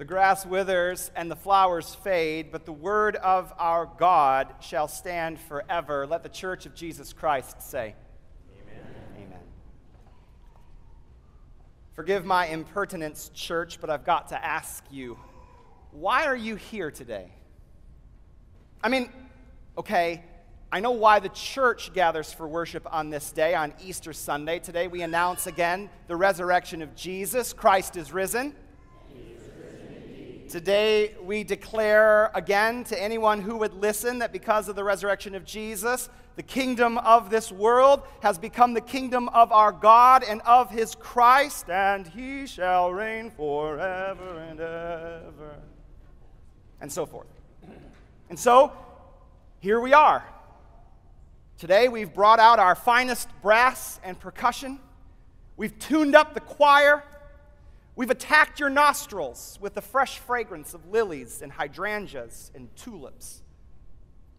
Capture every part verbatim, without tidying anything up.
The grass withers and the flowers fade, but the word of our God shall stand forever. Let the Church of Jesus Christ say, Amen. Amen. Forgive my impertinence, church, but I've got to ask you, why are you here today? I mean, okay, I know why the church gathers for worship on this day, on Easter Sunday. Today we announce again the resurrection of Jesus. Christ is risen. Today, we declare again to anyone who would listen that because of the resurrection of Jesus, the kingdom of this world has become the kingdom of our God and of his Christ, and he shall reign forever and ever, and so forth. And so, here we are. Today, we've brought out our finest brass and percussion. We've tuned up the choir. We've attacked your nostrils with the fresh fragrance of lilies and hydrangeas and tulips.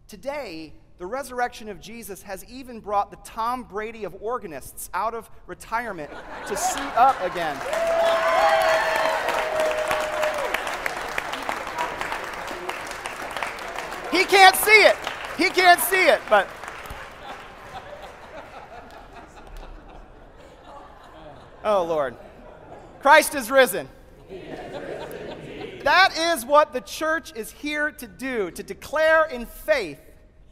Today, the resurrection of Jesus has even brought the Tom Brady of organists out of retirement to suit up again. He can't see it. He can't see it, but... Oh, Lord. Christ is risen. That is what the church is here to do, to declare in faith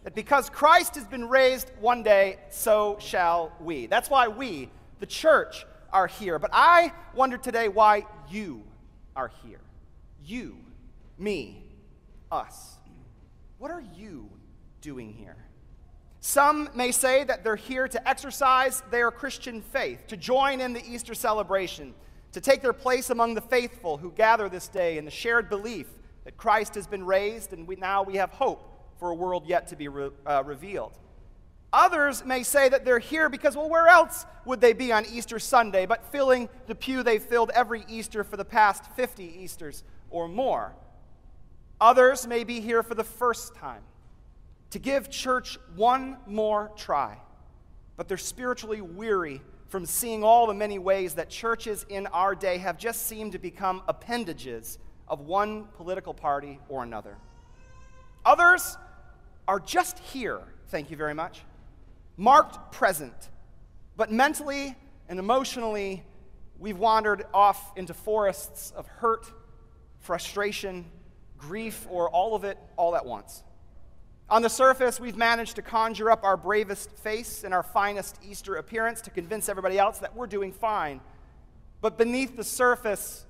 that because Christ has been raised one day, so shall we. That's why we, the church, are here. But I wonder today why you are here. You, me, us. What are you doing here? Some may say that they're here to exercise their Christian faith, to join in the Easter celebration, to take their place among the faithful who gather this day in the shared belief that Christ has been raised and we, now we have hope for a world yet to be re, uh, revealed. Others may say that they're here because, well, where else would they be on Easter Sunday but filling the pew they've filled every Easter for the past fifty Easters or more? Others may be here for the first time to give church one more try, but they're spiritually weary from seeing all the many ways that churches in our day have just seemed to become appendages of one political party or another. Others are just here, thank you very much, marked present, but mentally and emotionally, we've wandered off into forests of hurt, frustration, grief, or all of it all at once. On the surface, we've managed to conjure up our bravest face and our finest Easter appearance to convince everybody else that we're doing fine. But beneath the surface,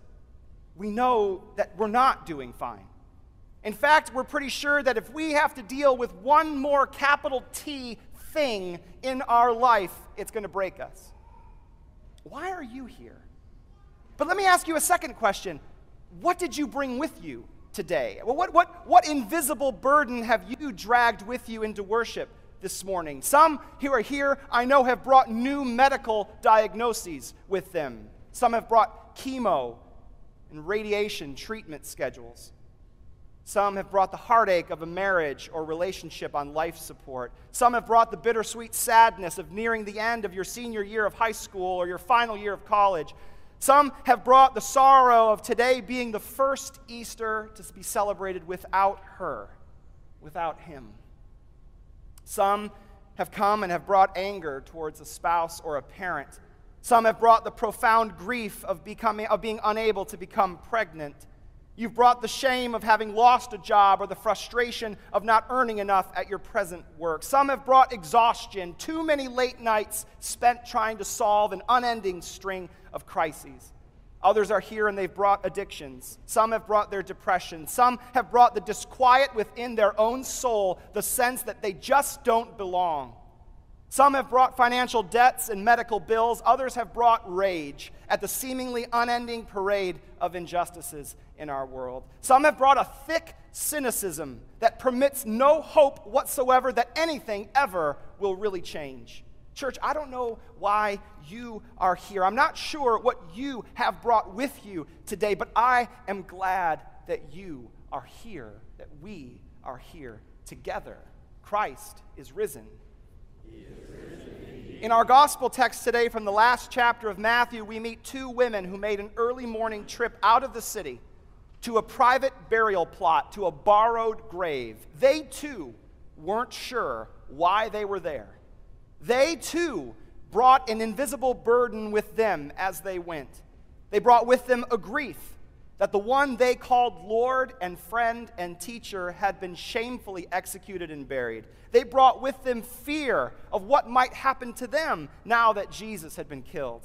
we know that we're not doing fine. In fact, we're pretty sure that if we have to deal with one more capital T thing in our life, it's going to break us. Why are you here? But let me ask you a second question. What did you bring with you today? Well, what, what, what invisible burden have you dragged with you into worship this morning? Some who are here, I know, have brought new medical diagnoses with them. Some have brought chemo and radiation treatment schedules. Some have brought the heartache of a marriage or relationship on life support. Some have brought the bittersweet sadness of nearing the end of your senior year of high school or your final year of college. Some have brought the sorrow of today being the first Easter to be celebrated without her, without him. Some have come and have brought anger towards a spouse or a parent. Some have brought the profound grief of becoming, of being unable to become pregnant. You've brought the shame of having lost a job or the frustration of not earning enough at your present work. Some have brought exhaustion, too many late nights spent trying to solve an unending string of crises. Others are here and they've brought addictions. Some have brought their depression. Some have brought the disquiet within their own soul, the sense that they just don't belong. Some have brought financial debts and medical bills. Others have brought rage at the seemingly unending parade of injustices in our world. Some have brought a thick cynicism that permits no hope whatsoever that anything ever will really change. Church, I don't know why you are here. I'm not sure what you have brought with you today, but I am glad that you are here, that we are here together. Christ is risen. In our gospel text today from the last chapter of Matthew, we meet two women who made an early morning trip out of the city to a private burial plot, to a borrowed grave. They too weren't sure why they were there. They too brought an invisible burden with them as they went. They brought with them a grief that the one they called Lord and friend and teacher had been shamefully executed and buried. They brought with them fear of what might happen to them now that Jesus had been killed.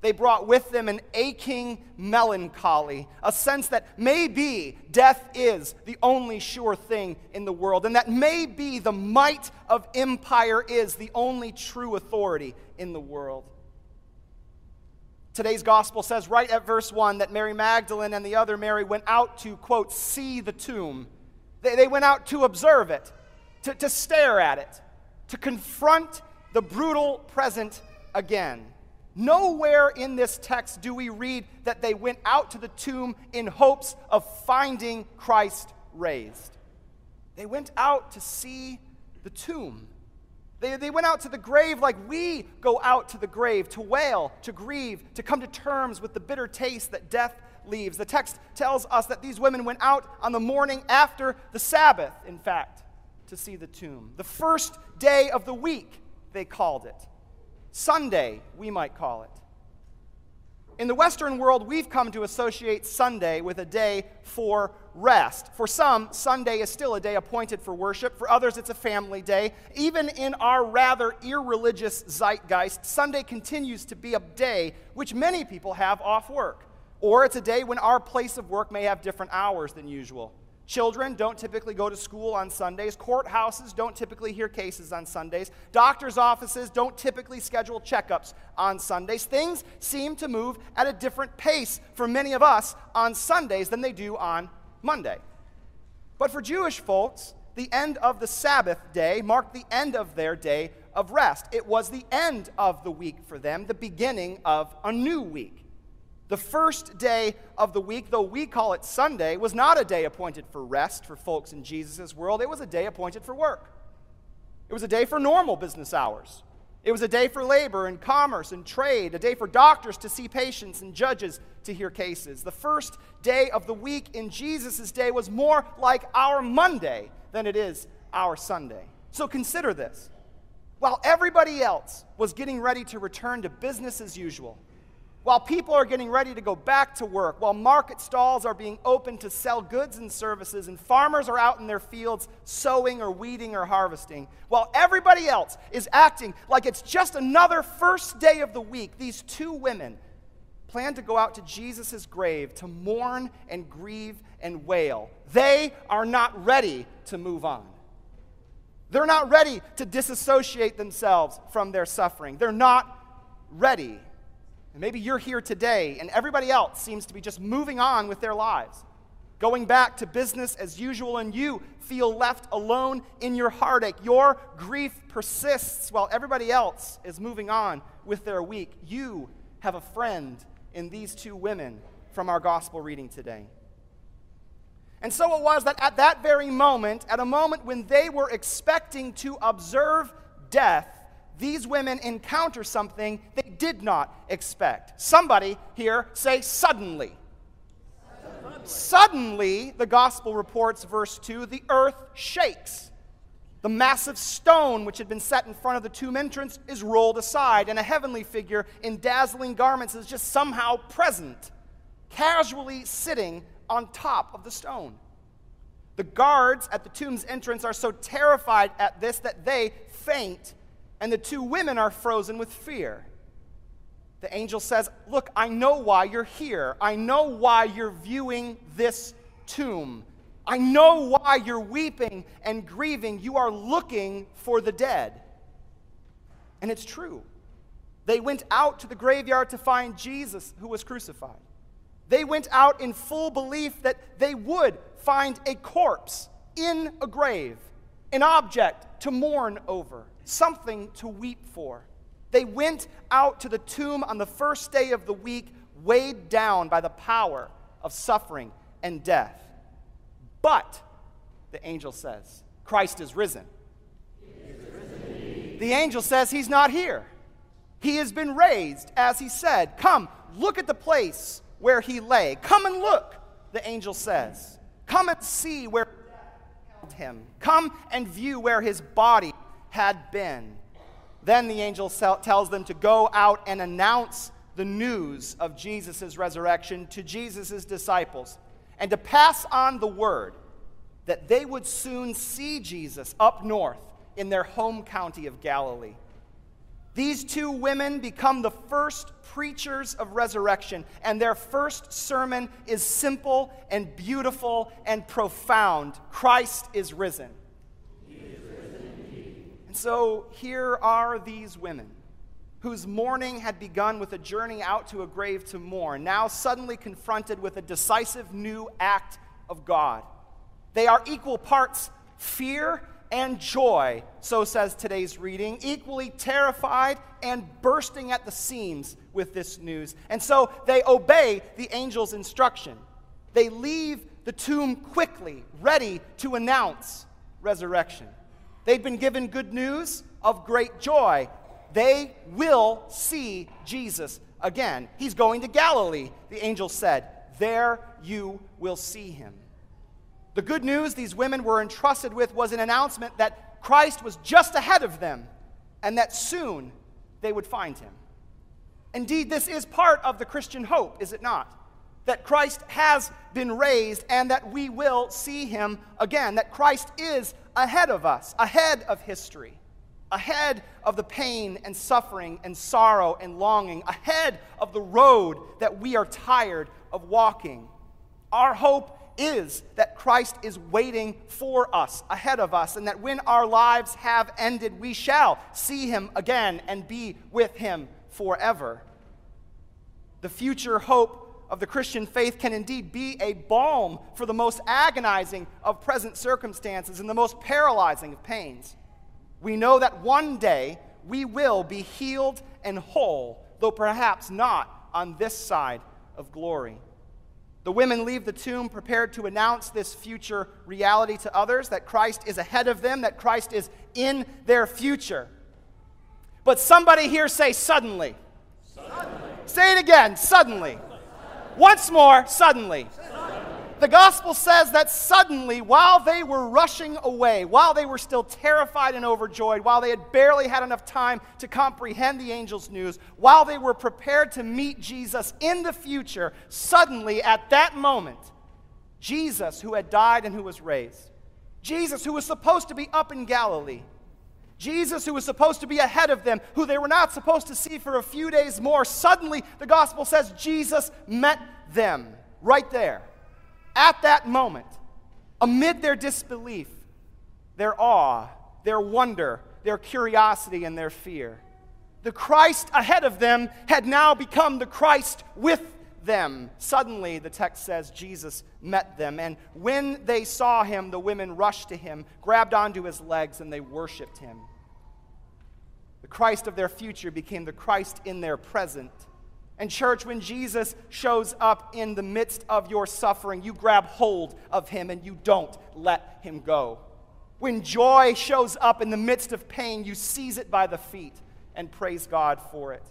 They brought with them an aching melancholy, a sense that maybe death is the only sure thing in the world, and that maybe the might of empire is the only true authority in the world. Today's gospel says right at verse one that Mary Magdalene and the other Mary went out to, quote, see the tomb. They, they went out to observe it, to, to stare at it, to confront the brutal present again. Nowhere in this text do we read that they went out to the tomb in hopes of finding Christ raised. They went out to see the tomb. They, they went out to the grave like we go out to the grave, to wail, to grieve, to come to terms with the bitter taste that death leaves. The text tells us that these women went out on the morning after the Sabbath, in fact, to see the tomb. The first day of the week, they called it. Sunday, we might call it. In the Western world, we've come to associate Sunday with a day for rest. For some, Sunday is still a day appointed for worship. For others, it's a family day. Even in our rather irreligious zeitgeist, Sunday continues to be a day which many people have off work. Or it's a day when our place of work may have different hours than usual. Children don't typically go to school on Sundays. Courthouses don't typically hear cases on Sundays. Doctors' offices don't typically schedule checkups on Sundays. Things seem to move at a different pace for many of us on Sundays than they do on Monday. But for Jewish folks, the end of the Sabbath day marked the end of their day of rest. It was the end of the week for them, the beginning of a new week. The first day of the week, though we call it Sunday, was not a day appointed for rest for folks in Jesus' world. It was a day appointed for work. It was a day for normal business hours. It was a day for labor and commerce and trade, a day for doctors to see patients and judges to hear cases. The first day of the week in Jesus' day was more like our Monday than it is our Sunday. So consider this. While everybody else was getting ready to return to business as usual, while people are getting ready to go back to work, while market stalls are being opened to sell goods and services, and farmers are out in their fields sowing or weeding or harvesting, while everybody else is acting like it's just another first day of the week, these two women plan to go out to Jesus' grave to mourn and grieve and wail. They are not ready to move on. They're not ready to disassociate themselves from their suffering. They're not ready. And maybe you're here today, and everybody else seems to be just moving on with their lives, going back to business as usual, and you feel left alone in your heartache. Your grief persists while everybody else is moving on with their week. You have a friend in these two women from our gospel reading today. And so it was that at that very moment, at a moment when they were expecting to observe death, these women encounter something they did not expect. Somebody here say suddenly. Suddenly. Suddenly, the gospel reports, verse two, the earth shakes. The massive stone which had been set in front of the tomb entrance is rolled aside, and a heavenly figure in dazzling garments is just somehow present, casually sitting on top of the stone. The guards at the tomb's entrance are so terrified at this that they faint, and the two women are frozen with fear. The angel says, look, I know why you're here. I know why you're viewing this tomb. I know why you're weeping and grieving. You are looking for the dead. And it's true. They went out to the graveyard to find Jesus who was crucified. They went out in full belief that they would find a corpse in a grave, an object to mourn over, something to weep for. They went out to the tomb on the first day of the week, weighed down by the power of suffering and death. But, the angel says, Christ is risen. He is risen indeed. The angel says he's not here. He has been raised, as he said. Come, look at the place where he lay. Come and look. the angel says. Come and see where death held him. Come and view where his body had been. Then the angel tells them to go out and announce the news of Jesus' resurrection to Jesus' disciples, and to pass on the word that they would soon see Jesus up north in their home county of Galilee. These two women become the first preachers of resurrection, and their first sermon is simple and beautiful and profound. Christ is risen. He is risen indeed. And so here are these women, whose mourning had begun with a journey out to a grave to mourn, now suddenly confronted with a decisive new act of God. They are equal parts fear and joy, so says today's reading, equally terrified and bursting at the seams with this news. And so they obey the angel's instruction. They leave the tomb quickly, ready to announce resurrection. They've been given good news of great joy. They will see Jesus again. He's going to Galilee, the angel said. There you will see him. The good news these women were entrusted with was an announcement that Christ was just ahead of them and that soon they would find him. Indeed, this is part of the Christian hope, is it not? That Christ has been raised and that we will see him again, that Christ is ahead of us, ahead of history, ahead of the pain and suffering and sorrow and longing, ahead of the road that we are tired of walking. Our hope is that Christ is waiting for us, ahead of us, and that when our lives have ended, we shall see him again and be with him forever. The future hope of the Christian faith can indeed be a balm for the most agonizing of present circumstances and the most paralyzing of pains. We know that one day we will be healed and whole, though perhaps not on this side of glory. The women leave the tomb prepared to announce this future reality to others, that Christ is ahead of them, that Christ is in their future. But somebody here say, suddenly. Suddenly. Say it again, suddenly. Suddenly. Once more, suddenly. Suddenly. The gospel says that suddenly, while they were rushing away, while they were still terrified and overjoyed, while they had barely had enough time to comprehend the angel's news, while they were prepared to meet Jesus in the future, suddenly at that moment, Jesus, who had died and who was raised, Jesus, who was supposed to be up in Galilee, Jesus, who was supposed to be ahead of them, who they were not supposed to see for a few days more, suddenly, the gospel says, Jesus met them right there. At that moment, amid their disbelief, their awe, their wonder, their curiosity, and their fear, the Christ ahead of them had now become the Christ with them. Suddenly, the text says, Jesus met them, and when they saw him, the women rushed to him, grabbed onto his legs, and they worshiped him. The Christ of their future became the Christ in their present. And church, when Jesus shows up in the midst of your suffering, you grab hold of him and you don't let him go. When joy shows up in the midst of pain, you seize it by the feet and praise God for it.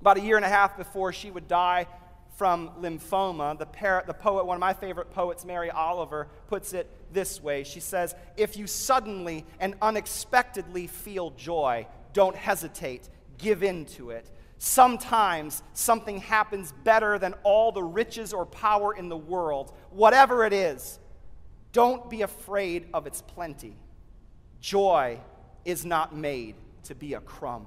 About a year and a half before she would die from lymphoma, the, parrot, the poet, one of my favorite poets, Mary Oliver, puts it this way. She says, if you suddenly and unexpectedly feel joy, don't hesitate, give in to it. Sometimes something happens better than all the riches or power in the world. Whatever it is, don't be afraid of its plenty. Joy is not made to be a crumb.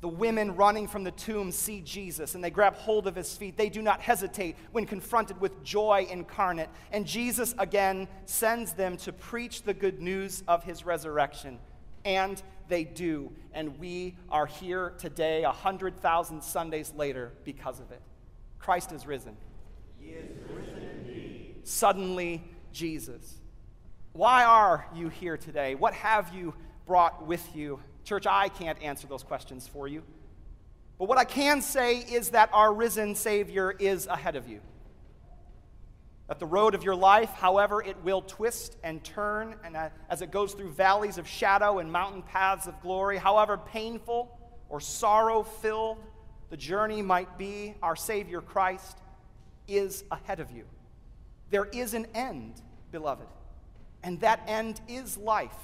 The women running from the tomb see Jesus, and they grab hold of his feet. They do not hesitate when confronted with joy incarnate. And Jesus again sends them to preach the good news of his resurrection. And they do, and we are here today, one hundred thousand Sundays later, because of it. Christ is risen. He is risen indeed. Suddenly, Jesus. Why are you here today? What have you brought with you? Church, I can't answer those questions for you. But what I can say is that our risen Savior is ahead of you. That the road of your life, however it will twist and turn, and as it goes through valleys of shadow and mountain paths of glory, however painful or sorrow-filled the journey might be, our Savior Christ is ahead of you. There is an end, beloved, and that end is life,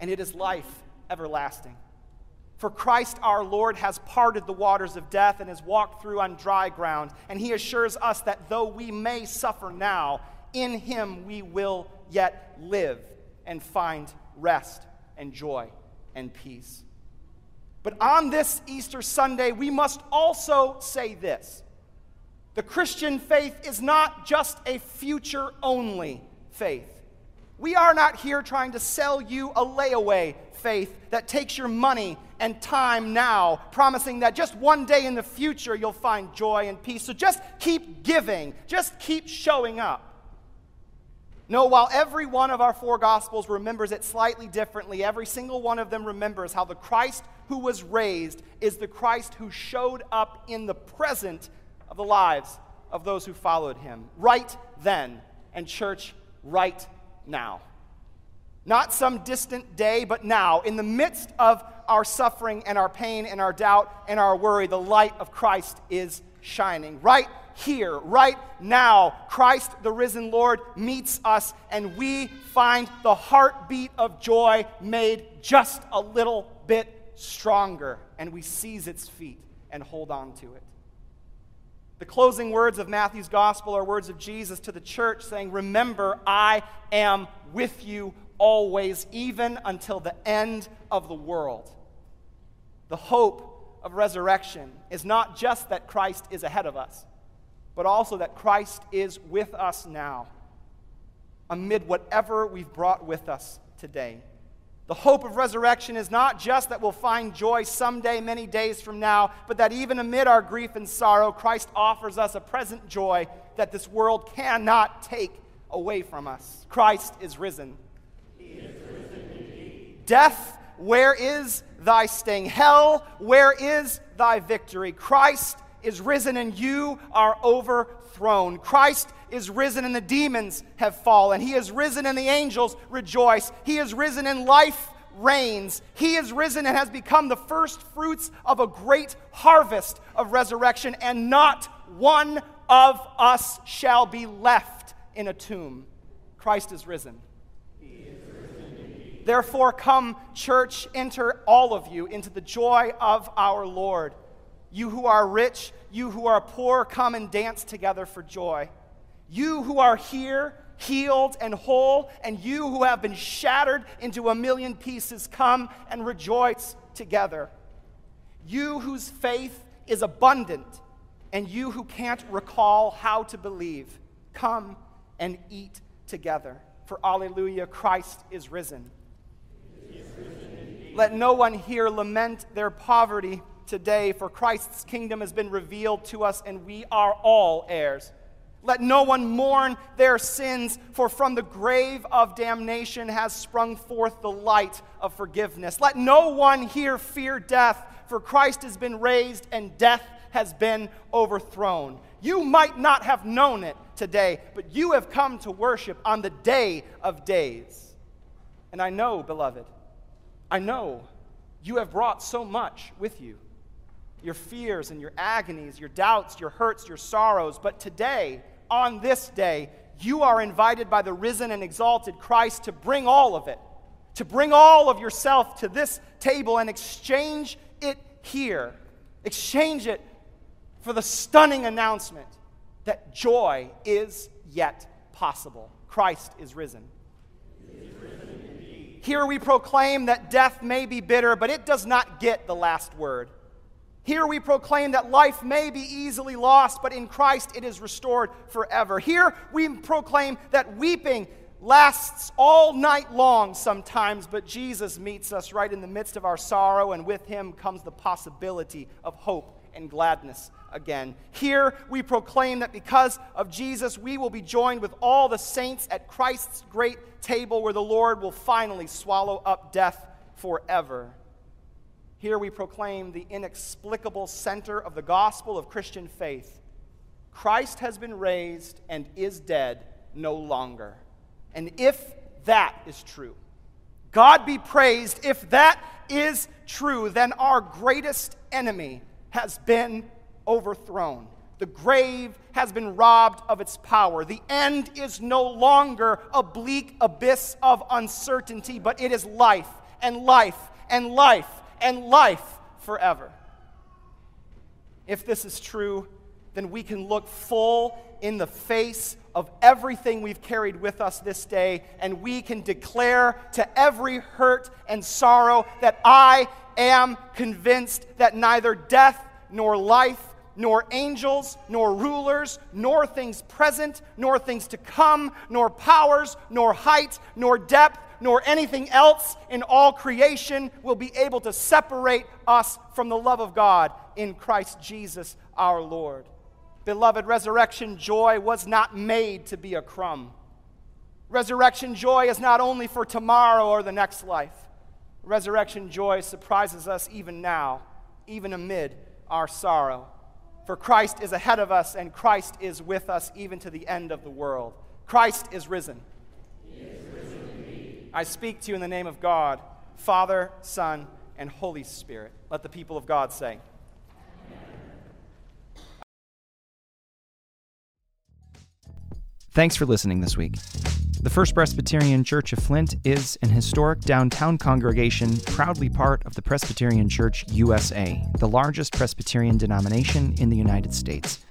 and it is life everlasting. For Christ our Lord has parted the waters of death and has walked through on dry ground, and he assures us that though we may suffer now, in him we will yet live and find rest and joy and peace. But on this Easter Sunday, we must also say this. The Christian faith is not just a future-only faith. We are not here trying to sell you a layaway faith that takes your money and time now, promising that just one day in the future you'll find joy and peace. So just keep giving. Just keep showing up. No, while every one of our four Gospels remembers it slightly differently, every single one of them remembers how the Christ who was raised is the Christ who showed up in the present of the lives of those who followed him, right then, and church, right now. Not some distant day, but now, in the midst of our suffering and our pain and our doubt and our worry, the light of Christ is shining right now. Here, right now, Christ the risen Lord meets us, and we find the heartbeat of joy made just a little bit stronger, and we seize its feet and hold on to it. The closing words of Matthew's gospel are words of Jesus to the church saying, "Remember, I am with you always, even until the end of the world." The hope of resurrection is not just that Christ is ahead of us, but also that Christ is with us now, amid whatever we've brought with us today. The hope of resurrection is not just that we'll find joy someday, many days from now, but that even amid our grief and sorrow, Christ offers us a present joy that this world cannot take away from us. Christ is risen. He is risen indeed. Death, where is thy sting? Hell, where is thy victory? Christ is risen and you are overthrown. Christ is risen and the demons have fallen. He is risen and the angels rejoice. He is risen and life reigns. He is risen and has become the first fruits of a great harvest of resurrection, and not one of us shall be left in a tomb. Christ is risen. Therefore, come, church, enter all of you into the joy of our Lord. You who are rich, you who are poor, come and dance together for joy. You who are here, healed and whole, and you who have been shattered into a million pieces, come and rejoice together. You whose faith is abundant, and you who can't recall how to believe, come and eat together. For alleluia, Christ is risen. He is risen indeed. Let no one here lament their poverty today, for Christ's kingdom has been revealed to us, and we are all heirs. Let no one mourn their sins, for from the grave of damnation has sprung forth the light of forgiveness. Let no one here fear death, for Christ has been raised and death has been overthrown. You might not have known it today, but you have come to worship on the day of days. And I know, beloved, I know you have brought so much with you. Your fears and your agonies, your doubts, your hurts, your sorrows. But today, on this day, you are invited by the risen and exalted Christ to bring all of it, to bring all of yourself to this table and exchange it here. Exchange it for the stunning announcement that joy is yet possible. Christ is risen. He is risen indeed. Here we proclaim that death may be bitter, but it does not get the last word. Here we proclaim that life may be easily lost, but in Christ it is restored forever. Here we proclaim that weeping lasts all night long sometimes, but Jesus meets us right in the midst of our sorrow, and with him comes the possibility of hope and gladness again. Here we proclaim that because of Jesus, we will be joined with all the saints at Christ's great table, where the Lord will finally swallow up death forever. Here we proclaim the inexplicable center of the gospel of Christian faith. Christ has been raised and is dead no longer. And if that is true, God be praised, if that is true, then our greatest enemy has been overthrown. The grave has been robbed of its power. The end is no longer a bleak abyss of uncertainty, but it is life and life and life and life forever. If this is true, then we can look full in the face of everything we've carried with us this day, and we can declare to every hurt and sorrow that I am convinced that neither death nor life nor angels, nor rulers, nor things present, nor things to come, nor powers, nor height, nor depth, nor anything else in all creation will be able to separate us from the love of God in Christ Jesus our Lord. Beloved, resurrection joy was not made to be a crumb. Resurrection joy is not only for tomorrow or the next life. Resurrection joy surprises us even now, even amid our sorrow. For Christ is ahead of us, and Christ is with us even to the end of the world. Christ is risen. He is risen indeed. I speak to you in the name of God, Father, Son, and Holy Spirit. Let the people of God say. Thanks for listening this week. The First Presbyterian Church of Flint is an historic downtown congregation proudly part of the Presbyterian Church U S A, the largest Presbyterian denomination in the United States.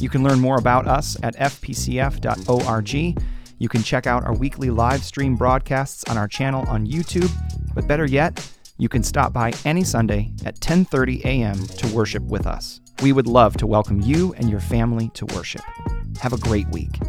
You can learn more about us at f p c f dot org. You can check out our weekly live stream broadcasts on our channel on YouTube, but better yet, you can stop by any Sunday at ten thirty a.m. to worship with us. We would love to welcome you and your family to worship. Have a great week.